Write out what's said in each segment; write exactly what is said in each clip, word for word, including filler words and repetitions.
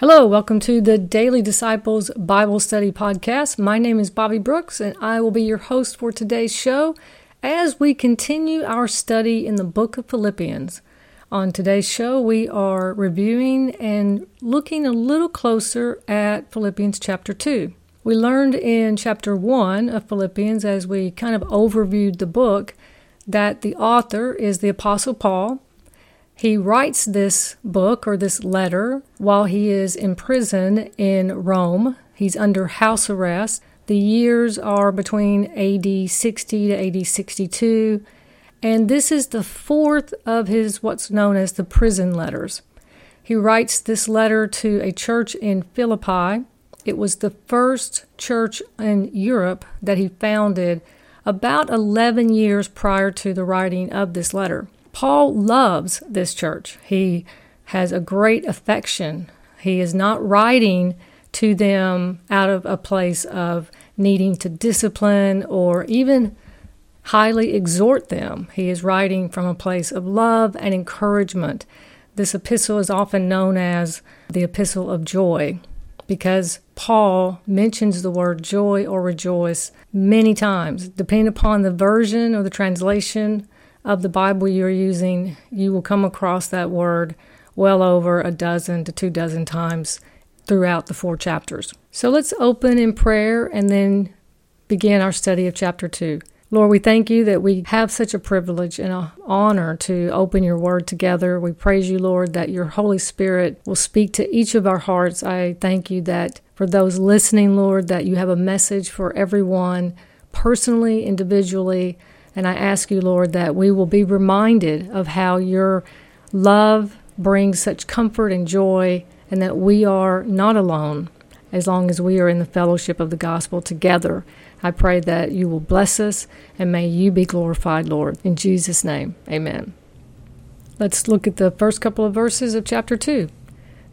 Hello, welcome to the Daily Disciples Bible Study Podcast. My name is Bobby Brooks, and I will be your host for today's show as we continue our study in the book of Philippians. On today's show, we are reviewing and looking a little closer at Philippians chapter two. We learned in chapter one of Philippians, as we kind of overviewed the book, that the author is the Apostle Paul. He writes this book or this letter while he is in prison in Rome. He's under house arrest. The years are between A D sixty to A D sixty-two. And this is the fourth of his what's known as the prison letters. He writes this letter to a church in Philippi. It was the first church in Europe that he founded about eleven years prior to the writing of this letter. Paul loves this church. He has a great affection. He is not writing to them out of a place of needing to discipline or even highly exhort them. He is writing from a place of love and encouragement. This epistle is often known as the epistle of joy because Paul mentions the word joy or rejoice many times. Depending upon the version or the translation of the Bible you're using, you will come across that word well over a dozen to two dozen times throughout the four chapters. So let's open in prayer and then begin our study of chapter two. Lord, we thank you that we have such a privilege and an honor to open your word together. We praise you, Lord, that your Holy Spirit will speak to each of our hearts. I thank you that for those listening, Lord, that you have a message for everyone personally, individually, and I ask you, Lord, that we will be reminded of how your love brings such comfort and joy, and that we are not alone as long as we are in the fellowship of the gospel together. I pray that you will bless us, and may you be glorified, Lord. In Jesus' name, amen. Let's look at the first couple of verses of chapter two.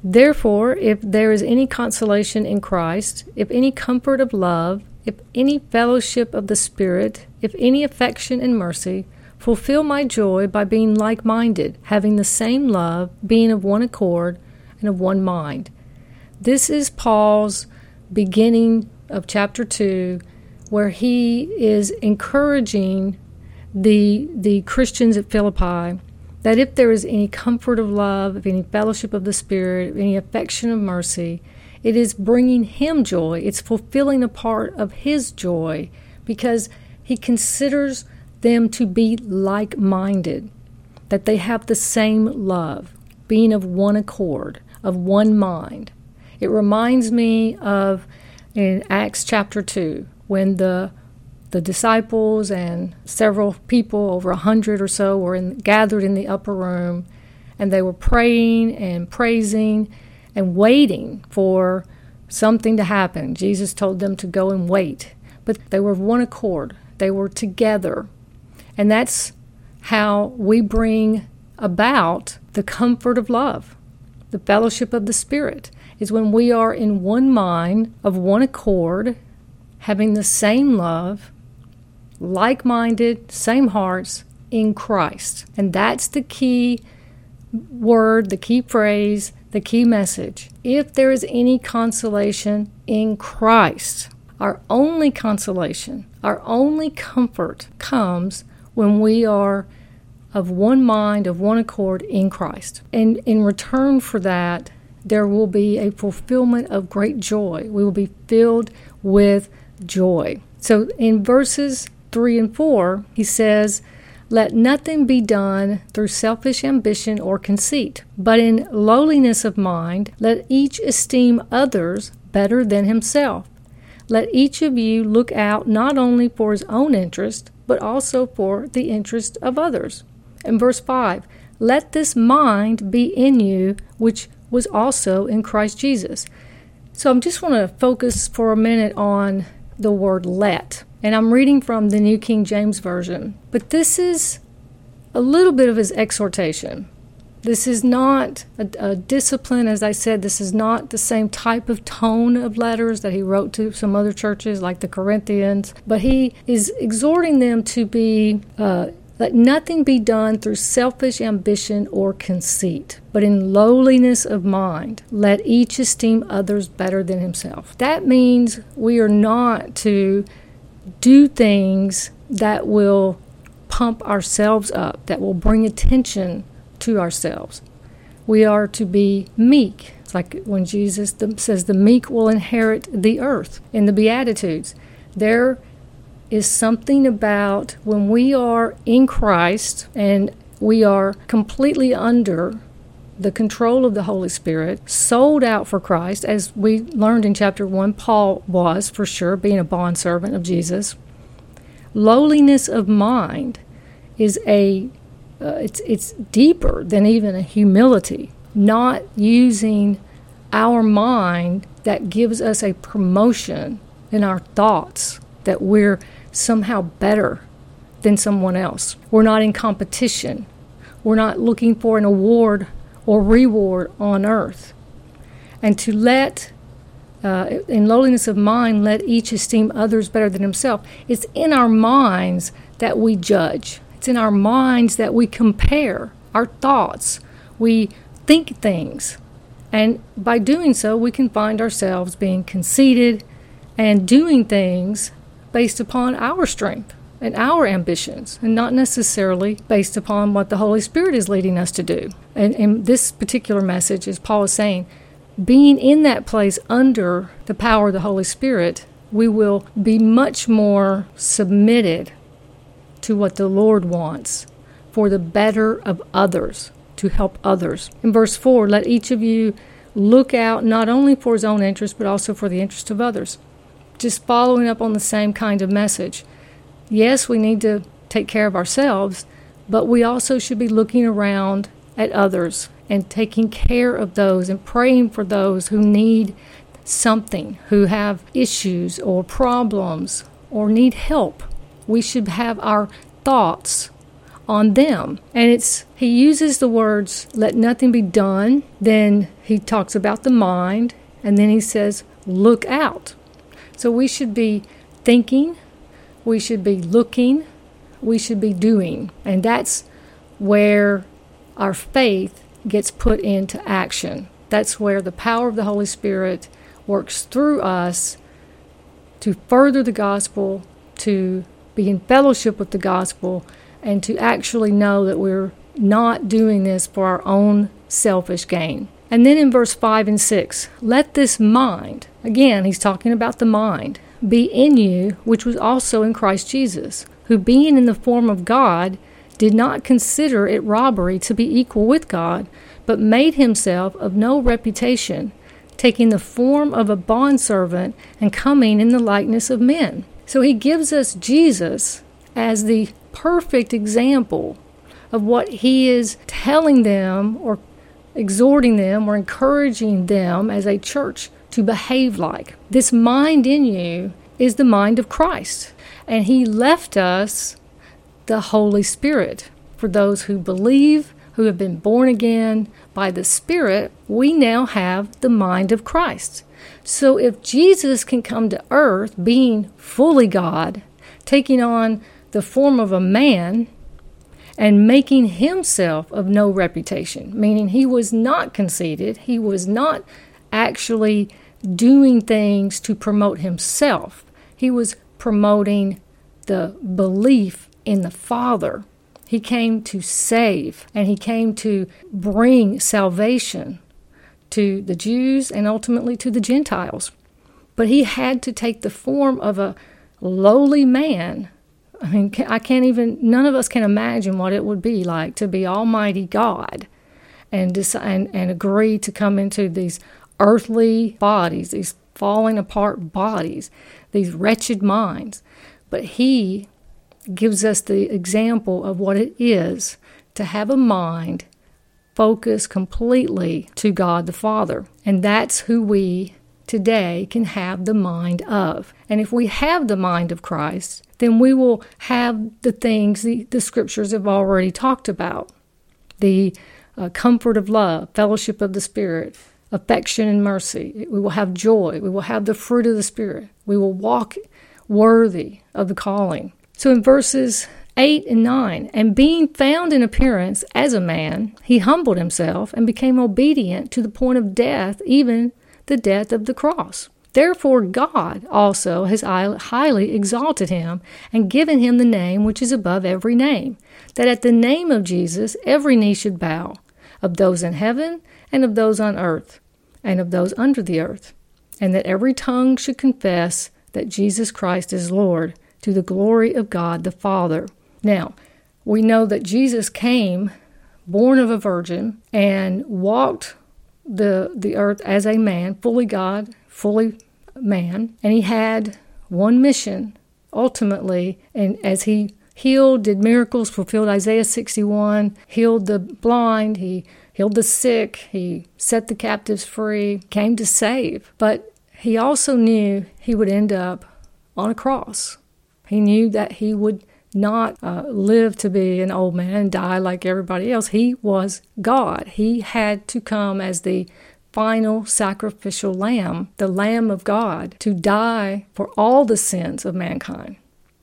Therefore, if there is any consolation in Christ, if any comfort of love, if any fellowship of the Spirit, if any affection and mercy, fulfill my joy by being like-minded, having the same love, being of one accord, and of one mind. This is Paul's beginning of chapter two, where he is encouraging the, the Christians at Philippi that if there is any comfort of love, if any fellowship of the Spirit, if any affection of mercy, it is bringing him joy. It's fulfilling a part of his joy because he considers them to be like-minded, that they have the same love, being of one accord, of one mind. It reminds me of in Acts chapter two, when the the disciples and several people, over a hundred or so, were in, gathered in the upper room, and they were praying and praising and waiting for something to happen. Jesus told them to go and wait. But they were of one accord. They were together. And that's how we bring about the comfort of love, the fellowship of the Spirit, is when we are in one mind, of one accord, having the same love, like-minded, same hearts in Christ. And that's the key word, the key phrase, the key message. If there is any consolation in Christ, our only consolation, our only comfort comes when we are of one mind, of one accord in Christ. And in return for that, there will be a fulfillment of great joy. We will be filled with joy. So in verses three and four, he says, let nothing be done through selfish ambition or conceit, but in lowliness of mind, let each esteem others better than himself. Let each of you look out not only for his own interest, but also for the interest of others. And verse five, let this mind be in you, which was also in Christ Jesus. So I just want to focus for a minute on the word let. And I'm reading from the New King James Version. But this is a little bit of his exhortation. This is not a, a discipline, as I said. This is not the same type of tone of letters that he wrote to some other churches like the Corinthians. But he is exhorting them to be uh, Let nothing be done through selfish ambition or conceit, but in lowliness of mind, let each esteem others better than himself. That means we are not to do things that will pump ourselves up, that will bring attention to ourselves. We are to be meek. It's like when Jesus says the meek will inherit the earth in the Beatitudes. There is something about when we are in Christ and we are completely under the control of the Holy Spirit, sold out for Christ, as we learned in chapter one, Paul was, for sure, being a bondservant of Jesus. Lowliness of mind is a, uh, it's, it's deeper than even a humility, not using our mind that gives us a promotion in our thoughts that we're somehow better than someone else. We're not in competition. We're not looking for an award or reward on earth. And to let, uh, in lowliness of mind, let each esteem others better than himself. It's in our minds that we judge. It's in our minds that we compare our thoughts. We think things. And by doing so, we can find ourselves being conceited and doing things based upon our strength and our ambitions, and not necessarily based upon what the Holy Spirit is leading us to do. And, and this particular message, as Paul is saying, being in that place under the power of the Holy Spirit, we will be much more submitted to what the Lord wants for the better of others, to help others. In verse four, let each of you look out not only for his own interest, but also for the interest of others. Just following up on the same kind of message. Yes, we need to take care of ourselves, but we also should be looking around at others and taking care of those and praying for those who need something, who have issues or problems or need help. We should have our thoughts on them. And it's he uses the words, let nothing be done. Then he talks about the mind. And then he says, look out. So we should be thinking, we should be looking, we should be doing. And that's where our faith gets put into action. That's where the power of the Holy Spirit works through us to further the gospel, to be in fellowship with the gospel, and to actually know that we're not doing this for our own selfish gain. And then in verse five and six, let this mind, again, he's talking about the mind, be in you, which was also in Christ Jesus, who being in the form of God, did not consider it robbery to be equal with God, but made himself of no reputation, taking the form of a bondservant and coming in the likeness of men. So he gives us Jesus as the perfect example of what he is telling them or exhorting them or encouraging them as a church to behave like. This mind in you is the mind of Christ. And he left us the Holy Spirit. For those who believe, who have been born again by the Spirit, we now have the mind of Christ. So if Jesus can come to earth being fully God, taking on the form of a man, and making himself of no reputation, meaning he was not conceited, he was not actually doing things to promote himself. He was promoting the belief in the Father. He came to save, and he came to bring salvation to the Jews and ultimately to the Gentiles. But he had to take the form of a lowly man. I mean, I can't even, none of us can imagine what it would be like to be Almighty God and decide, and, and agree to come into these earthly bodies, these falling apart bodies, these wretched minds. But he gives us the example of what it is to have a mind focused completely to God the Father. And that's who we today can have the mind of. And if we have the mind of Christ, then we will have the things the, the scriptures have already talked about. The uh, comfort of love, fellowship of the Spirit, affection and mercy. We will have joy. We will have the fruit of the Spirit. We will walk worthy of the calling. So in verses eight and nine, and being found in appearance as a man, he humbled himself and became obedient to the point of death, even the death of the cross. Therefore God also has highly exalted him and given him the name which is above every name, that at the name of Jesus every knee should bow, of those in heaven and of those on earth and of those under the earth, and that every tongue should confess that Jesus Christ is Lord, to the glory of God the Father. Now, we know that Jesus came, born of a virgin, and walked the, the earth as a man, fully God, fully man, and he had one mission, ultimately, and as he healed, did miracles, fulfilled Isaiah sixty-one, healed the blind, he healed the sick, he set the captives free, came to save. But he also knew he would end up on a cross. He knew that he would not uh, live to be an old man and die like everybody else. He was God. He had to come as the final sacrificial lamb, the Lamb of God, to die for all the sins of mankind.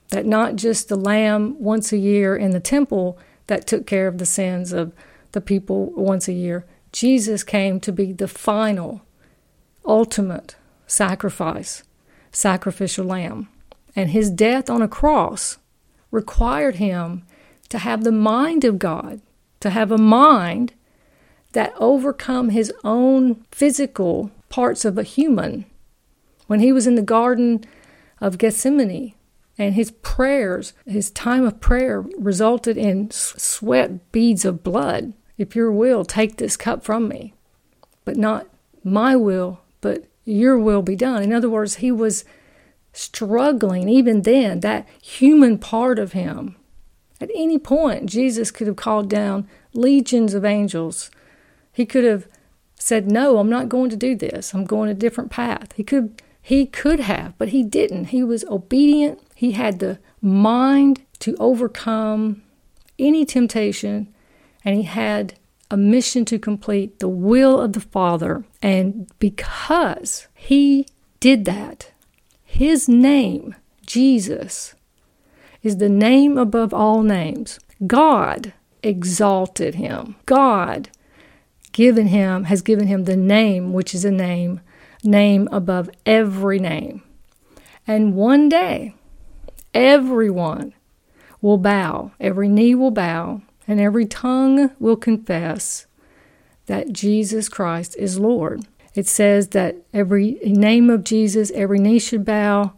That not just the lamb once a year in the temple that took care of the sins of the people once a year. Jesus came to be the final, ultimate sacrifice, sacrificial lamb. And his death on a cross required him to have the mind of God, to have a mind that overcome his own physical parts of a human. When he was in the Garden of Gethsemane, and his prayers, his time of prayer resulted in sweat beads of blood. If your will, take this cup from me. But not my will, but your will be done. In other words, he was struggling even then, that human part of him. At any point, Jesus could have called down legions of angels. He could have said, no, I'm not going to do this. I'm going a different path. He could, he could have, but he didn't. He was obedient. He had the mind to overcome any temptation, and he had a mission to complete the will of the Father. And because he did that, his name, Jesus, is the name above all names. God exalted him. God given him has given him the name, which is a name, name above every name. And one day, everyone will bow, every knee will bow, and every tongue will confess that Jesus Christ is Lord. It says that every name of Jesus, every knee should bow,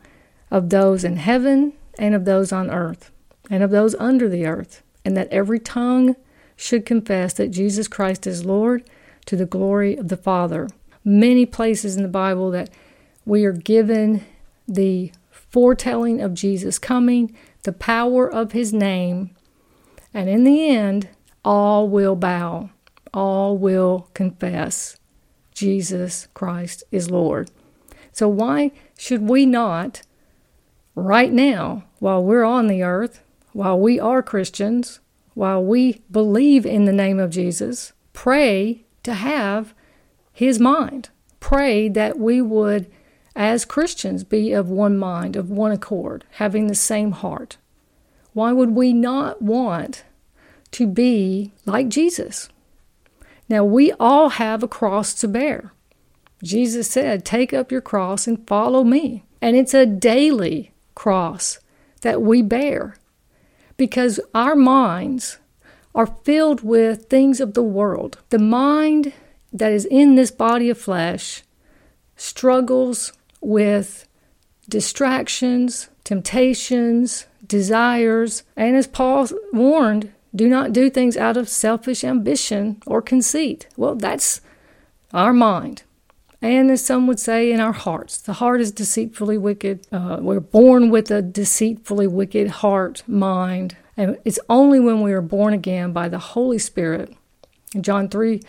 of those in heaven and of those on earth and of those under the earth, and that every tongue should confess that Jesus Christ is Lord, to the glory of the Father. Many places in the Bible that we are given the foretelling of Jesus coming, the power of his name, and in the end, all will bow, all will confess Jesus Christ is Lord. So why should we not, right now, while we're on the earth, while we are Christians, while we believe in the name of Jesus, pray to have his mind? Pray that we would, as Christians, be of one mind, of one accord, having the same heart. Why would we not want to be like Jesus? Now, we all have a cross to bear. Jesus said, take up your cross and follow me. And it's a daily cross that we bear because our minds are filled with things of the world. The mind that is in this body of flesh struggles with distractions, temptations, desires, and as Paul warned, do not do things out of selfish ambition or conceit. Well, that's our mind. And as some would say, in our hearts. The heart is deceitfully wicked. Uh, we're born with a deceitfully wicked heart, mind. And it's only when we are born again by the Holy Spirit. In John three,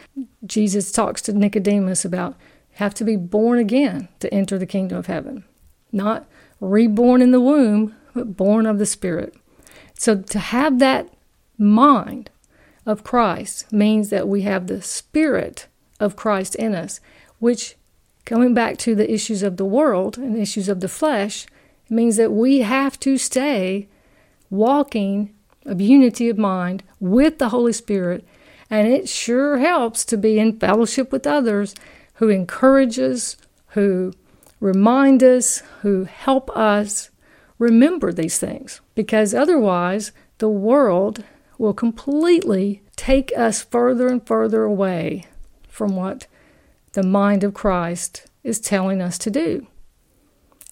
Jesus talks to Nicodemus about have to be born again to enter the kingdom of heaven. Not reborn in the womb, but born of the Spirit. So to have that mind of Christ means that we have the Spirit of Christ in us, which, coming back to the issues of the world and issues of the flesh, means that we have to stay walking of unity of mind with the Holy Spirit. And it sure helps to be in fellowship with others who encourage us, who remind us, who help us remember these things. Because otherwise, the world will completely take us further and further away from what the mind of Christ is telling us to do.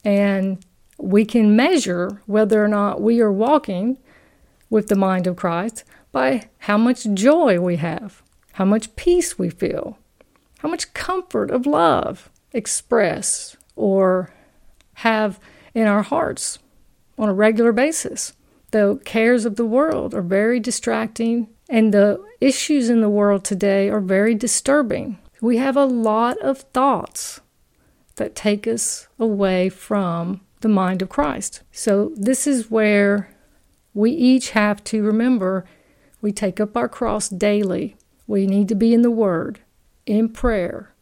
And we can measure whether or not we are walking with the mind of Christ by how much joy we have, how much peace we feel, how much comfort of love express or have in our hearts on a regular basis. The cares of the world are very distracting, and the issues in the world today are very disturbing. We have a lot of thoughts that take us away from the mind of Christ. So this is where we each have to remember we take up our cross daily. We need to be in the Word, in prayer,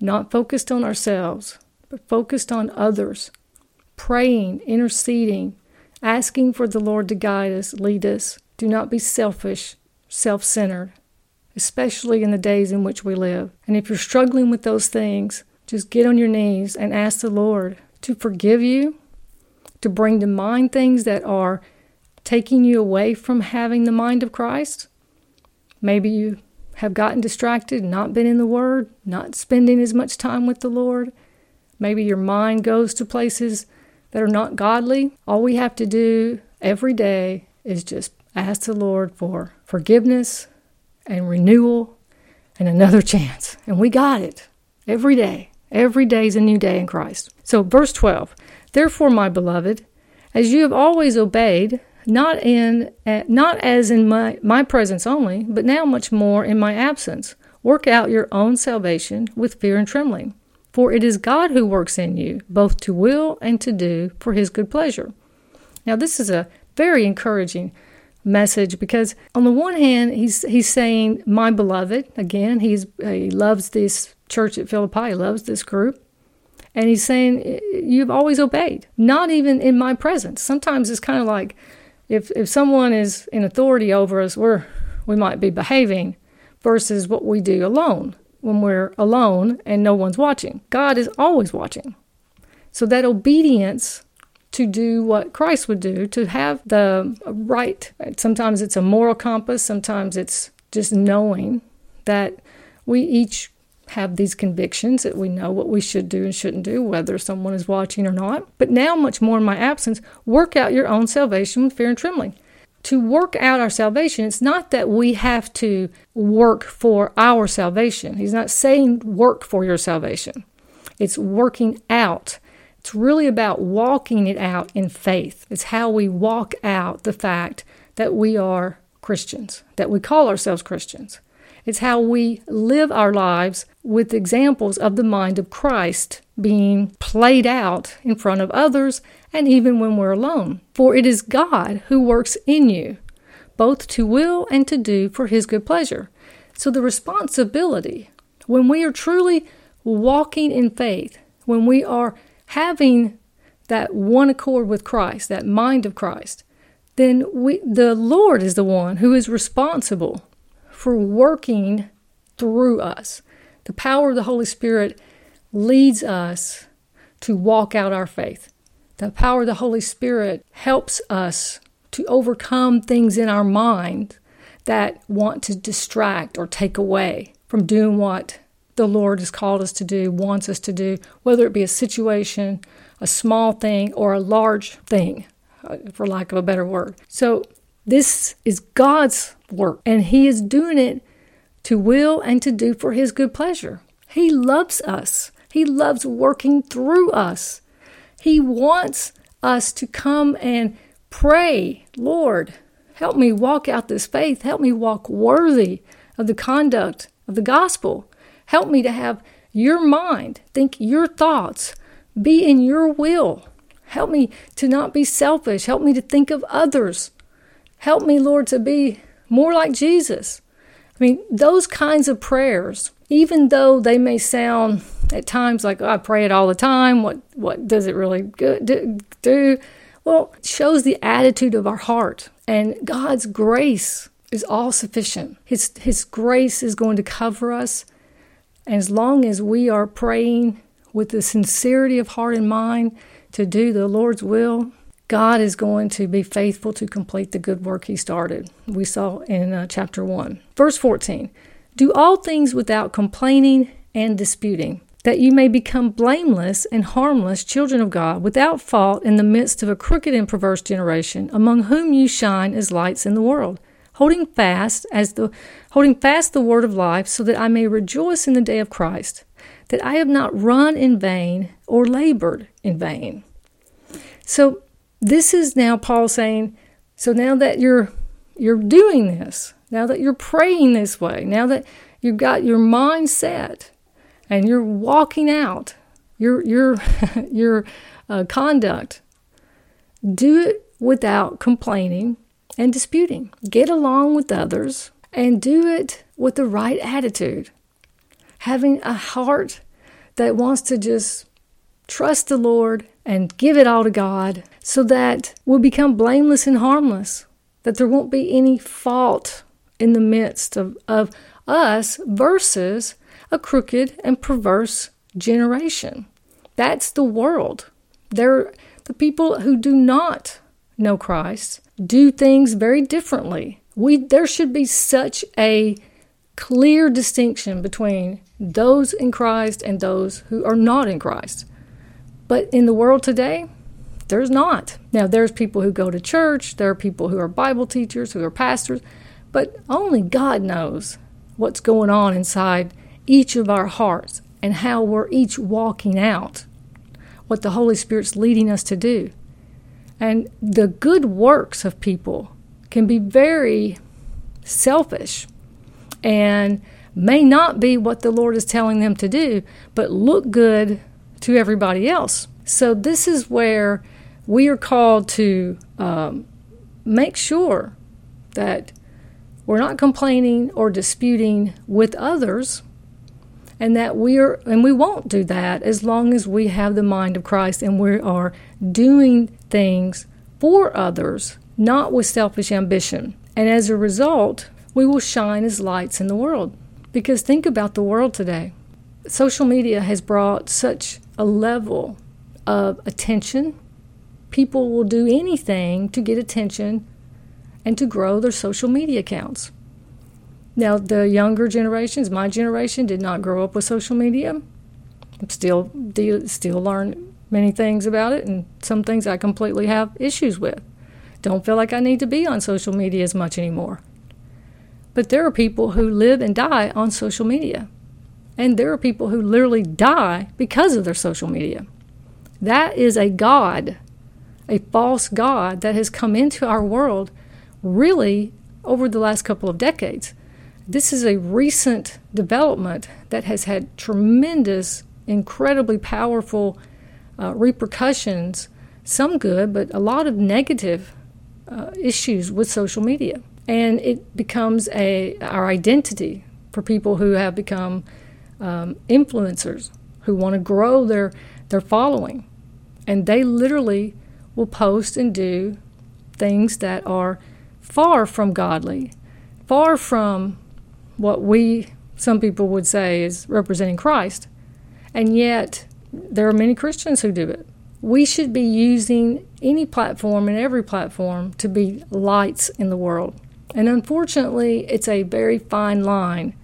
not focused on ourselves, but focused on others, praying, interceding, asking for the Lord to guide us, lead us. Do not be selfish, self-centered, especially in the days in which we live. And if you're struggling with those things, just get on your knees and ask the Lord to forgive you, to bring to mind things that are taking you away from having the mind of Christ. Maybe you have gotten distracted, not been in the Word, not spending as much time with the Lord. Maybe your mind goes to places that are not godly. All we have to do every day is just ask the Lord for forgiveness and renewal and another chance. And we got it every day. Every day is a new day in Christ. So verse twelve, therefore, my beloved, as you have always obeyed, not in uh, not as in my, my presence only, but now much more in my absence, work out your own salvation with fear and trembling. For it is God who works in you, both to will and to do for his good pleasure. Now this is a very encouraging message, because on the one hand, he's he's saying, my beloved, again, he's uh, he loves this church at Philippi, he loves this group. And he's saying, you've always obeyed, not even in my presence. Sometimes it's kind of like, If if someone is in authority over us, we're, we might be behaving versus what we do alone, when we're alone and no one's watching. God is always watching. So that obedience to do what Christ would do, to have the right, sometimes it's a moral compass, sometimes it's just knowing that we each have these convictions that we know what we should do and shouldn't do, whether someone is watching or not. But now, much more in my absence, work out your own salvation with fear and trembling. To work out our salvation, it's not that we have to work for our salvation. He's not saying work for your salvation. It's working out. It's really about walking it out in faith. It's how we walk out the fact that we are Christians, that we call ourselves Christians. It's how we live our lives with examples of the mind of Christ being played out in front of others and even when we're alone. For it is God who works in you, both to will and to do for his good pleasure. So the responsibility, when we are truly walking in faith, when we are having that one accord with Christ, that mind of Christ, then we, the Lord is the one who is responsible for working through us. The power of the Holy Spirit leads us to walk out our faith. The power of the Holy Spirit helps us to overcome things in our mind that want to distract or take away from doing what the Lord has called us to do, wants us to do, whether it be a situation, a small thing, or a large thing, for lack of a better word. So this is God's work, and he is doing it to will and to do for his good pleasure. He loves us. He loves working through us. He wants us to come and pray, Lord, help me walk out this faith. Help me walk worthy of the conduct of the gospel. Help me to have your mind, think your thoughts, be in your will. Help me to not be selfish. Help me to think of others. Help me, Lord, to be more like Jesus. I mean, those kinds of prayers, even though they may sound at times like, oh, I pray it all the time, what what does it really do? Well, it shows the attitude of our heart. And God's grace is all sufficient. His, his grace is going to cover us. And as long as we are praying with the sincerity of heart and mind to do the Lord's will, God is going to be faithful to complete the good work He started. We saw in uh, chapter one. Verse fourteen, do all things without complaining and disputing, that you may become blameless and harmless children of God, without fault in the midst of a crooked and perverse generation, among whom you shine as lights in the world, holding fast as the holding fast the word of life, so that I may rejoice in the day of Christ, that I have not run in vain or labored in vain. So this is now Paul saying, so now that you're you're doing this, now that you're praying this way, now that you've got your mind set, and you're walking out your your your uh, conduct, do it without complaining and disputing. Get along with others and do it with the right attitude. Having a heart that wants to just trust the Lord and give it all to God, so that we'll become blameless and harmless, that there won't be any fault in the midst of, of us versus a crooked and perverse generation. That's the world. They're the people who do not know Christ do things very differently. We there should be such a clear distinction between those in Christ and those who are not in Christ. But in the world today, there's not. Now, there's people who go to church, there are people who are Bible teachers, who are pastors, but only God knows what's going on inside each of our hearts and how we're each walking out what the Holy Spirit's leading us to do. And the good works of people can be very selfish and may not be what the Lord is telling them to do, but look good to everybody else. So this is where we are called to um, make sure that we're not complaining or disputing with others, and that we are, and we won't do that as long as we have the mind of Christ and we are doing things for others, not with selfish ambition. And as a result, we will shine as lights in the world. Because think about the world today. Social media has brought such a level of attention. People will do anything to get attention and to grow their social media accounts. Now, the younger generations, my generation, did not grow up with social media. Still, still learn many things about it, and some things I completely have issues with. Don't feel like I need to be on social media as much anymore. But there are people who live and die on social media. And there are people who literally die because of their social media. That is a god, a false god that has come into our world really over the last couple of decades. This is a recent development that has had tremendous, incredibly powerful uh, repercussions, some good, but a lot of negative uh, issues with social media. And it becomes a our identity for people who have become um, influencers, who want to grow their, their following. And they literally will post and do things that are far from godly, far from what we, some people would say, is representing Christ. And yet, there are many Christians who do it. We should be using any platform and every platform to be lights in the world. And unfortunately, it's a very fine line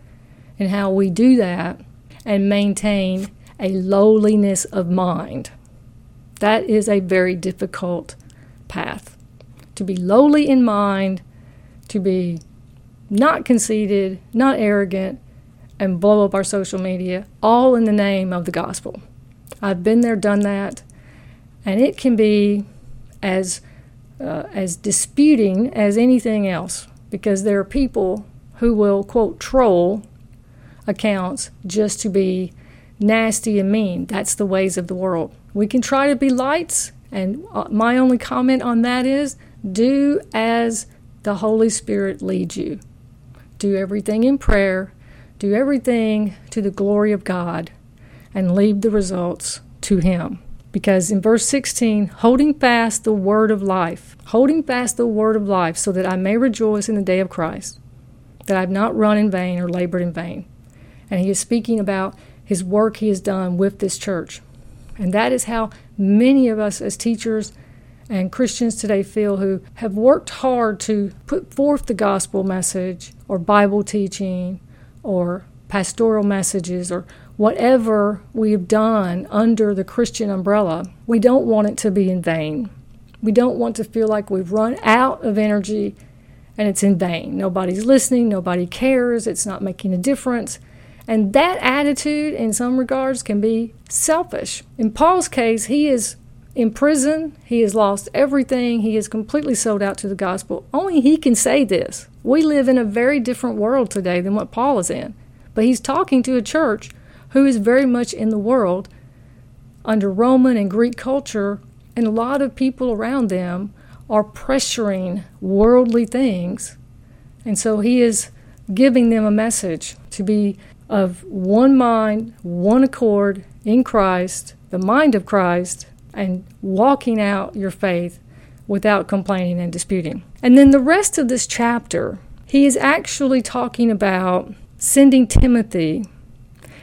in how we do that and maintain a lowliness of mind. That is a very difficult path. To be lowly in mind, to be not conceited, not arrogant, and blow up our social media, all in the name of the gospel. I've been there, done that, and it can be as uh, as disputing as anything else, because there are people who will, quote, troll accounts just to be nasty and mean. That's the ways of the world. We can try to be lights, and my only comment on that is, do as the Holy Spirit leads you. Do everything in prayer, do everything to the glory of God, and leave the results to Him. Because in verse sixteen, holding fast the word of life, holding fast the word of life so that I may rejoice in the day of Christ, that I have not run in vain or labored in vain. And he is speaking about his work he has done with this church. And that is how many of us as teachers and Christians today feel who have worked hard to put forth the gospel message or Bible teaching or pastoral messages or whatever we've done under the Christian umbrella. We don't want it to be in vain. We don't want to feel like we've run out of energy and it's in vain. Nobody's listening. Nobody cares. It's not making a difference. And that attitude in some regards can be selfish. In Paul's case, he is in prison, he has lost everything, he is completely sold out to the gospel. Only he can say this. We live in a very different world today than what Paul is in. But he's talking to a church who is very much in the world under Roman and Greek culture, and a lot of people around them are pressuring worldly things. And so he is giving them a message to be of one mind, one accord in Christ, the mind of Christ, and walking out your faith without complaining and disputing. And then the rest of this chapter, he is actually talking about sending Timothy.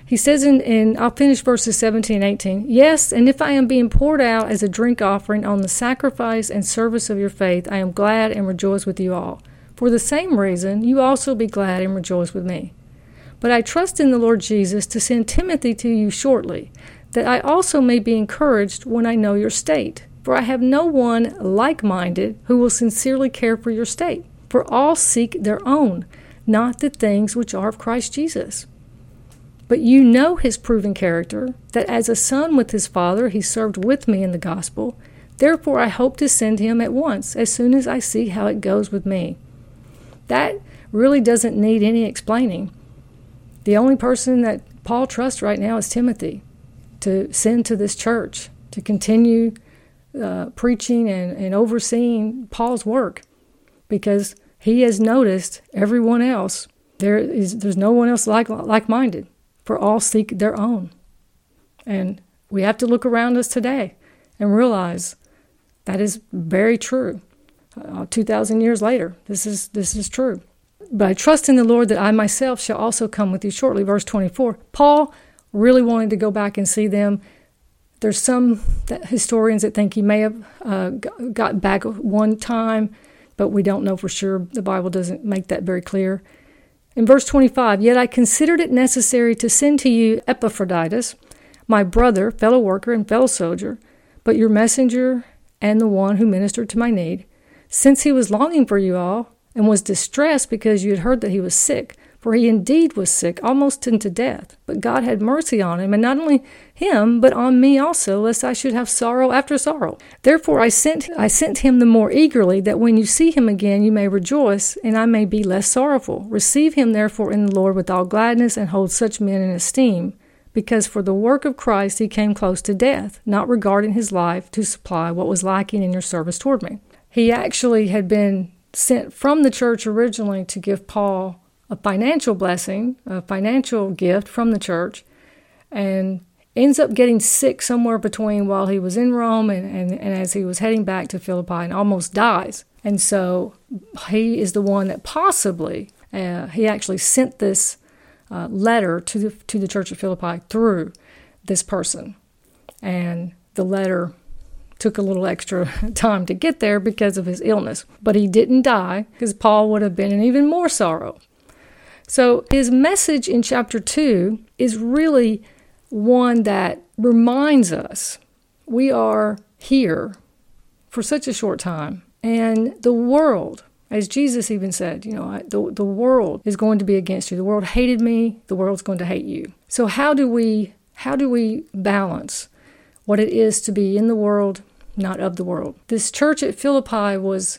He says in, in I'll finish verses seventeen and eighteen, yes, and if I am being poured out as a drink offering on the sacrifice and service of your faith, I am glad and rejoice with you all. For the same reason, you also be glad and rejoice with me. But I trust in the Lord Jesus to send Timothy to you shortly, that I also may be encouraged when I know your state. For I have no one like-minded who will sincerely care for your state. For all seek their own, not the things which are of Christ Jesus. But you know his proven character, that as a son with his father he served with me in the gospel. Therefore I hope to send him at once, as soon as I see how it goes with me. That really doesn't need any explaining. The only person that Paul trusts right now is Timothy, to send to this church, to continue uh, preaching and, and overseeing Paul's work, because he has noticed everyone else, there is there's no one else like, like-minded, for all seek their own. And we have to look around us today and realize that is very true. Uh, two thousand years later, this is this is true. But I trust in the Lord that I myself shall also come with you shortly. Verse twenty-four, Paul really wanted to go back and see them. There's some that historians that think he may have uh, got back one time, but we don't know for sure. The Bible doesn't make that very clear. In verse twenty-five, yet I considered it necessary to send to you Epaphroditus, my brother, fellow worker, and fellow soldier, but your messenger and the one who ministered to my need, since he was longing for you all and was distressed because you had heard that he was sick. For he indeed was sick, almost unto death. But God had mercy on him, and not only him, but on me also, lest I should have sorrow after sorrow. Therefore I sent I sent him the more eagerly, that when you see him again you may rejoice, and I may be less sorrowful. Receive him therefore in the Lord with all gladness, and hold such men in esteem, because for the work of Christ he came close to death, not regarding his life to supply what was lacking in your service toward me. He actually had been sent from the church originally to give Paul a financial blessing, a financial gift from the church, and ends up getting sick somewhere between while he was in Rome and, and, and as he was heading back to Philippi, and almost dies. And so he is the one that possibly, uh, he actually sent this uh, letter to the, to the church of Philippi through this person. And the letter took a little extra time to get there because of his illness. But he didn't die, because Paul would have been in even more sorrow. So his message in chapter two is really one that reminds us we are here for such a short time. And the world, as Jesus even said, you know, the, the world is going to be against you. The world hated me. The world's going to hate you. So how do we how do we balance what it is to be in the world, not of the world? This church at Philippi was,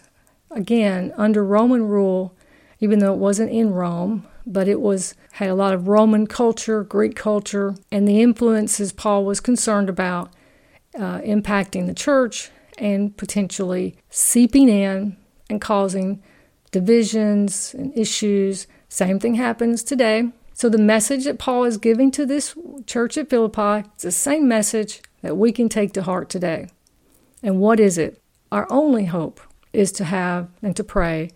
again, under Roman rule, even though it wasn't in Rome, but it was had a lot of Roman culture, Greek culture, and the influences Paul was concerned about uh, impacting the church and potentially seeping in and causing divisions and issues. Same thing happens today. So the message that Paul is giving to this church at Philippi, it's the same message that we can take to heart today. And what is it? Our only hope is to have and to pray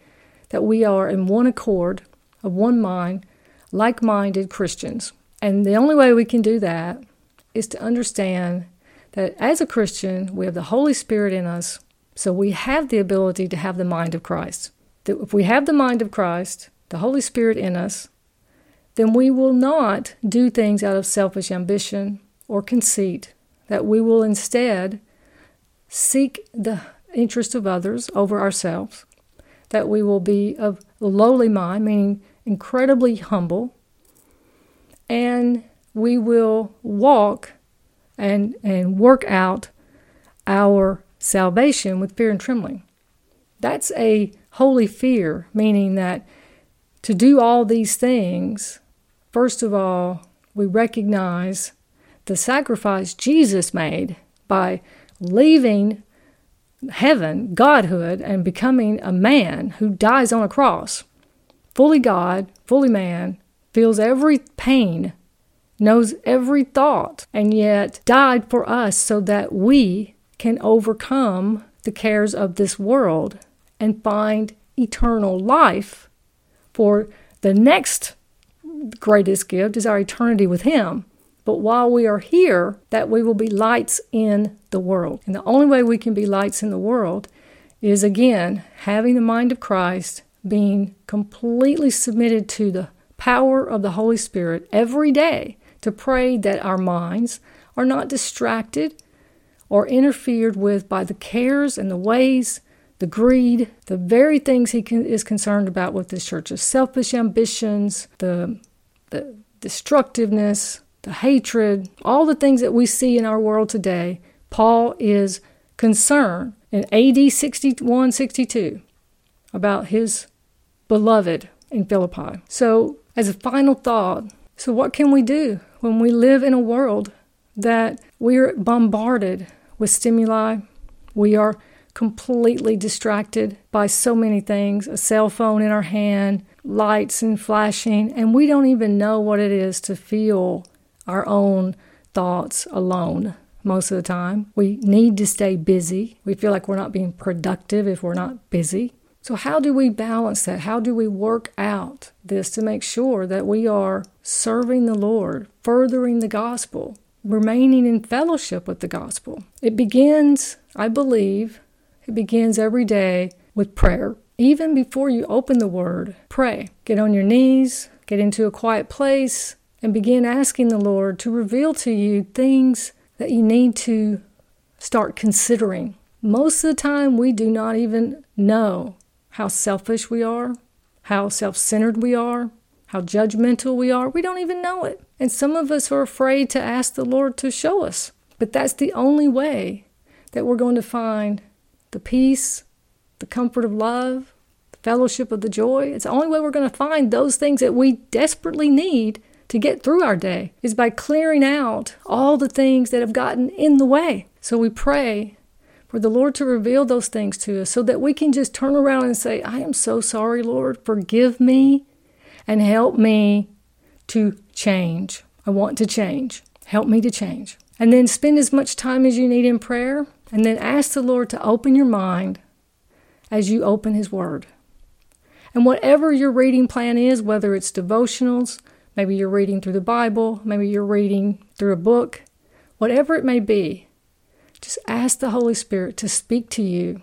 that we are in one accord, of one mind, like-minded Christians. And the only way we can do that is to understand that as a Christian, we have the Holy Spirit in us, so we have the ability to have the mind of Christ. That if we have the mind of Christ, the Holy Spirit in us, then we will not do things out of selfish ambition or conceit, that we will instead seek the interest of others over ourselves, that we will be of lowly mind, meaning incredibly humble, and we will walk and and work out our salvation with fear and trembling. That's a holy fear, meaning that to do all these things, first of all, we recognize the sacrifice Jesus made by leaving heaven, Godhood, and becoming a man who dies on a cross. Fully God, fully man, feels every pain, knows every thought, and yet died for us so that we can overcome the cares of this world and find eternal life. For the next greatest gift is our eternity with Him. But while we are here, that we will be lights in the world. And the only way we can be lights in the world is, again, having the mind of Christ, being completely submitted to the power of the Holy Spirit every day to pray that our minds are not distracted or interfered with by the cares and the ways, the greed, the very things he can, is concerned about with this church, the selfish ambitions, the, the destructiveness, the hatred, all the things that we see in our world today. Paul is concerned in A D sixty-one sixty-two about his beloved in Philippi. So, as a final thought, so what can we do when we live in a world that we're bombarded with stimuli? We are completely distracted by so many things, a cell phone in our hand, lights and flashing, and we don't even know what it is to feel our own thoughts alone most of the time. We need to stay busy. We feel like we're not being productive if we're not busy. So how do we balance that? How do we work out this to make sure that we are serving the Lord, furthering the gospel, remaining in fellowship with the gospel? It begins, I believe, it begins every day with prayer. Even before you open the Word, pray. Get on your knees, get into a quiet place, and begin asking the Lord to reveal to you things that you need to start considering. Most of the time, we do not even know how selfish we are, how self-centered we are, how judgmental we are. We don't even know it. And some of us are afraid to ask the Lord to show us. But that's the only way that we're going to find the peace, the comfort of love, the fellowship of the joy. It's the only way we're going to find those things that we desperately need to get through our day is by clearing out all the things that have gotten in the way. So we pray for the Lord to reveal those things to us so that we can just turn around and say, I am so sorry, Lord, forgive me and help me to change. I want to change. Help me to change. And then spend as much time as you need in prayer, and then ask the Lord to open your mind as you open His Word. And whatever your reading plan is, whether it's devotionals, maybe you're reading through the Bible, maybe you're reading through a book, whatever it may be, just ask the Holy Spirit to speak to you,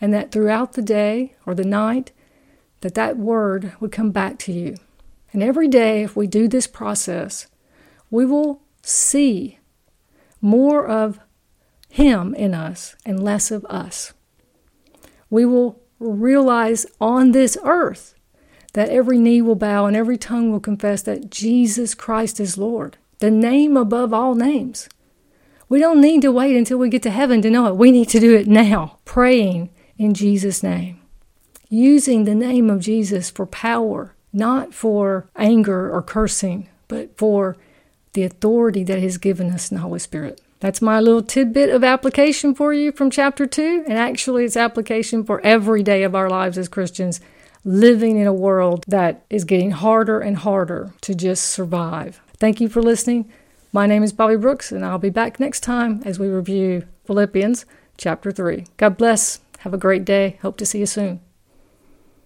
and that throughout the day or the night, that that word would come back to you. And every day, if we do this process, we will see more of Him in us and less of us. We will realize on this earth that every knee will bow and every tongue will confess that Jesus Christ is Lord, the name above all names. We don't need to wait until we get to heaven to know it. We need to do it now, praying in Jesus' name, using the name of Jesus for power, not for anger or cursing, but for the authority that He's given us in the Holy Spirit. That's my little tidbit of application for you from chapter two, and actually it's application for every day of our lives as Christians, living in a world that is getting harder and harder to just survive. Thank you for listening. My name is Bobby Brooks, and I'll be back next time as we review Philippians chapter three. God bless. Have a great day. Hope to see you soon.